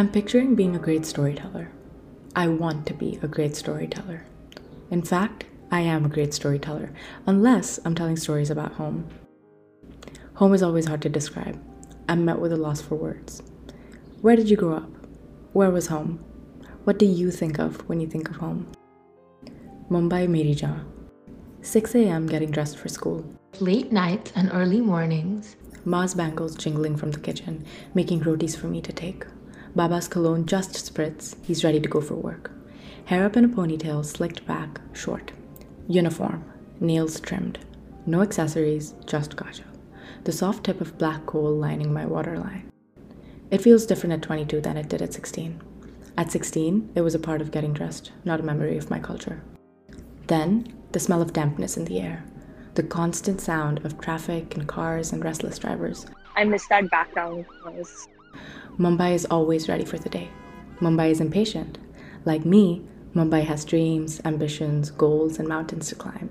I'm picturing being a great storyteller. I want to be a great storyteller. In fact, I am a great storyteller, unless I'm telling stories about home. Home is always hard to describe. I'm met with a loss for words. Where did you grow up? Where was home? What do you think of when you think of home? Mumbai meri jaan. 6 a.m. getting dressed for school. Late nights and early mornings. Ma's bangles jingling from the kitchen, making rotis for me to take. Baba's cologne just spritz, he's ready to go for work. Hair up in a ponytail, slicked back, short. Uniform, nails trimmed. No accessories, just kajal. The soft tip of black coal lining my waterline. It feels different at 22 than it did at 16. At 16, it was a part of getting dressed, not a memory of my culture. Then, the smell of dampness in the air. The constant sound of traffic and cars and restless drivers. I miss that background noise. Mumbai is always ready for the day. Mumbai is impatient. Like me, Mumbai has dreams, ambitions, goals, and mountains to climb.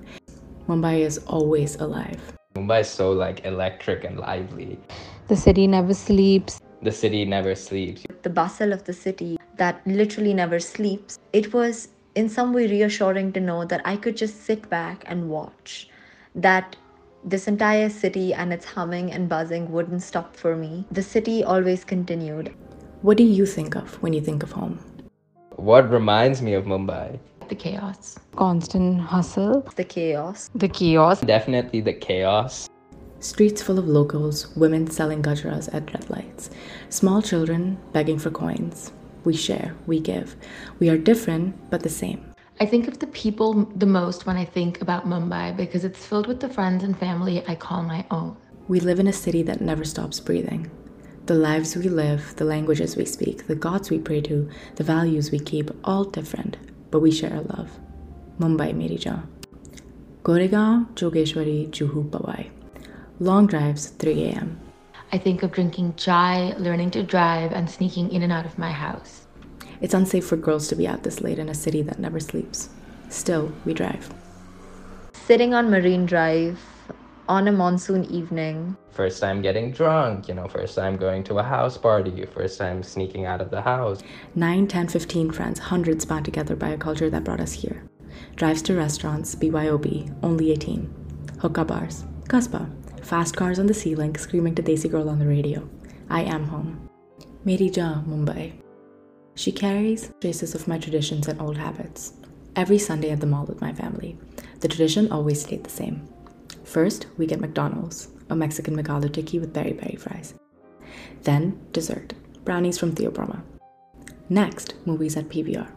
Mumbai is always alive. Mumbai is so electric and lively. The city never sleeps. The city never sleeps. The bustle of the city that literally never sleeps. It was in some way reassuring to know that I could just sit back and watch. That this entire city and its humming and buzzing wouldn't stop for me. The city always continued. What do you think of when you think of home? What reminds me of Mumbai? The chaos. Constant hustle. The chaos. The chaos. Definitely the chaos. Streets full of locals, women selling gajaras at red lights. Small children begging for coins. We share, we give. We are different, but the same. I think of the people the most when I think about Mumbai because it's filled with the friends and family I call my own. We live in a city that never stops breathing. The lives we live, the languages we speak, the gods we pray to, the values we keep, all different, but we share a love. Mumbai meri jaan. Goregaon, Jogeshwari, Juhu, Powai. Long drives, 3 a.m. I think of drinking chai, learning to drive, and sneaking in and out of my house. It's unsafe for girls to be out this late in a city that never sleeps. Still, we drive. Sitting on Marine Drive on a monsoon evening. First time getting drunk, first time going to a house party, first time sneaking out of the house. 9, 10, 15 friends, hundreds bound together by a culture that brought us here. Drives to restaurants, BYOB, only 18. Hookah bars, Caspa, fast cars on the ceiling, screaming to Desi Girl on the radio. I am home. Meri jaan, Mumbai. She carries traces of my traditions and old habits. Every Sunday at the mall with my family, the tradition always stayed the same. First, we get McDonald's, a Mexican McAloo Tikki with peri-peri fries. Then, dessert, brownies from Theobroma. Next, movies at PBR.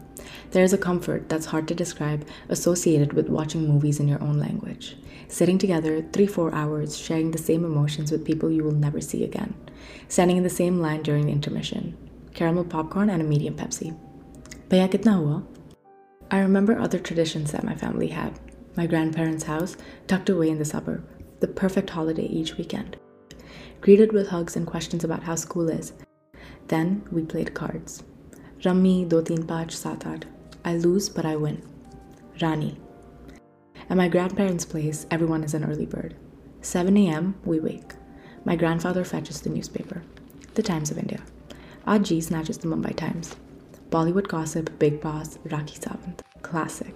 There is a comfort that's hard to describe associated with watching movies in your own language. Sitting together 3-4 hours, sharing the same emotions with people you will never see again. Standing in the same line during the intermission. Caramel popcorn and a medium Pepsi. Bhaiya kitna hua? I remember other traditions that my family had. My grandparents' house, tucked away in the suburb. The perfect holiday each weekend. Greeted with hugs and questions about how school is. Then we played cards. Rammi, 2, 3, 5, 7, 8. I lose, but I win. Rani. At my grandparents' place, everyone is an early bird. 7 a.m., we wake. My grandfather fetches the newspaper. The Times of India. Aji snatches the Mumbai Times. Bollywood gossip, Big Boss, Rakhi Sawant. Classic.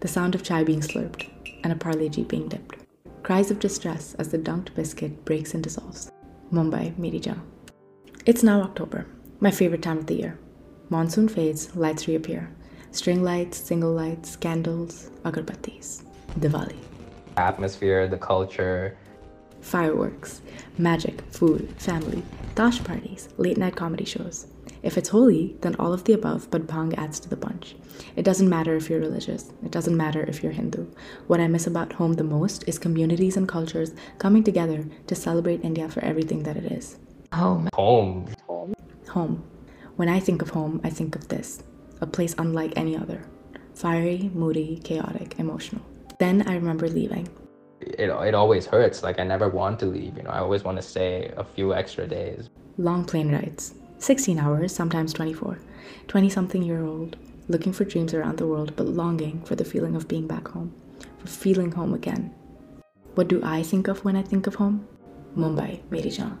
The sound of chai being slurped and a Parle-G being dipped. Cries of distress as the dunked biscuit breaks and dissolves. Mumbai meri jaan. It's now October, my favorite time of the year. Monsoon fades, lights reappear. String lights, single lights, candles, agarbattis. Diwali. Atmosphere, the culture. Fireworks, magic, food, family, tash parties, late-night comedy shows. If it's Holi, then all of the above, but bhang adds to the punch. It doesn't matter if you're religious. It doesn't matter if you're Hindu. What I miss about home the most is communities and cultures coming together to celebrate India for everything that it is. Home. Home. Home. When I think of home, I think of this. A place unlike any other. Fiery, moody, chaotic, emotional. Then I remember leaving. It always hurts. I never want to leave, I always want to stay a few extra days. Long plane rides, 16 hours, sometimes 24. 20-something-year-old, looking for dreams around the world, but longing for the feeling of being back home, for feeling home again. What do I think of when I think of home? Mumbai meri jaan.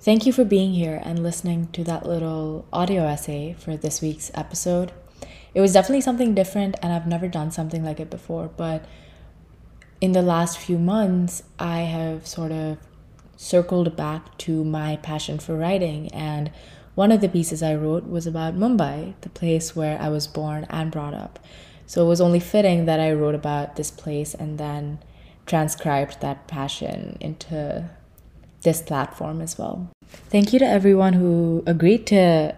Thank you for being here and listening to that little audio essay for this week's episode. It was definitely something different, and I've never done something like it before, but in the last few months, I have sort of circled back to my passion for writing, and one of the pieces I wrote was about Mumbai, the place where I was born and brought up. So it was only fitting that I wrote about this place and then transcribed that passion into this platform as well. Thank you to everyone who agreed to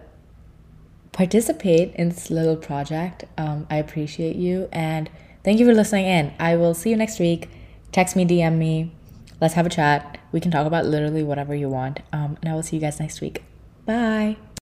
participate in this little project. I appreciate you, and thank you for listening in. I will see you next week. Text me, DM me. Let's have a chat. We can talk about literally whatever you want. And I will see you guys next week. Bye.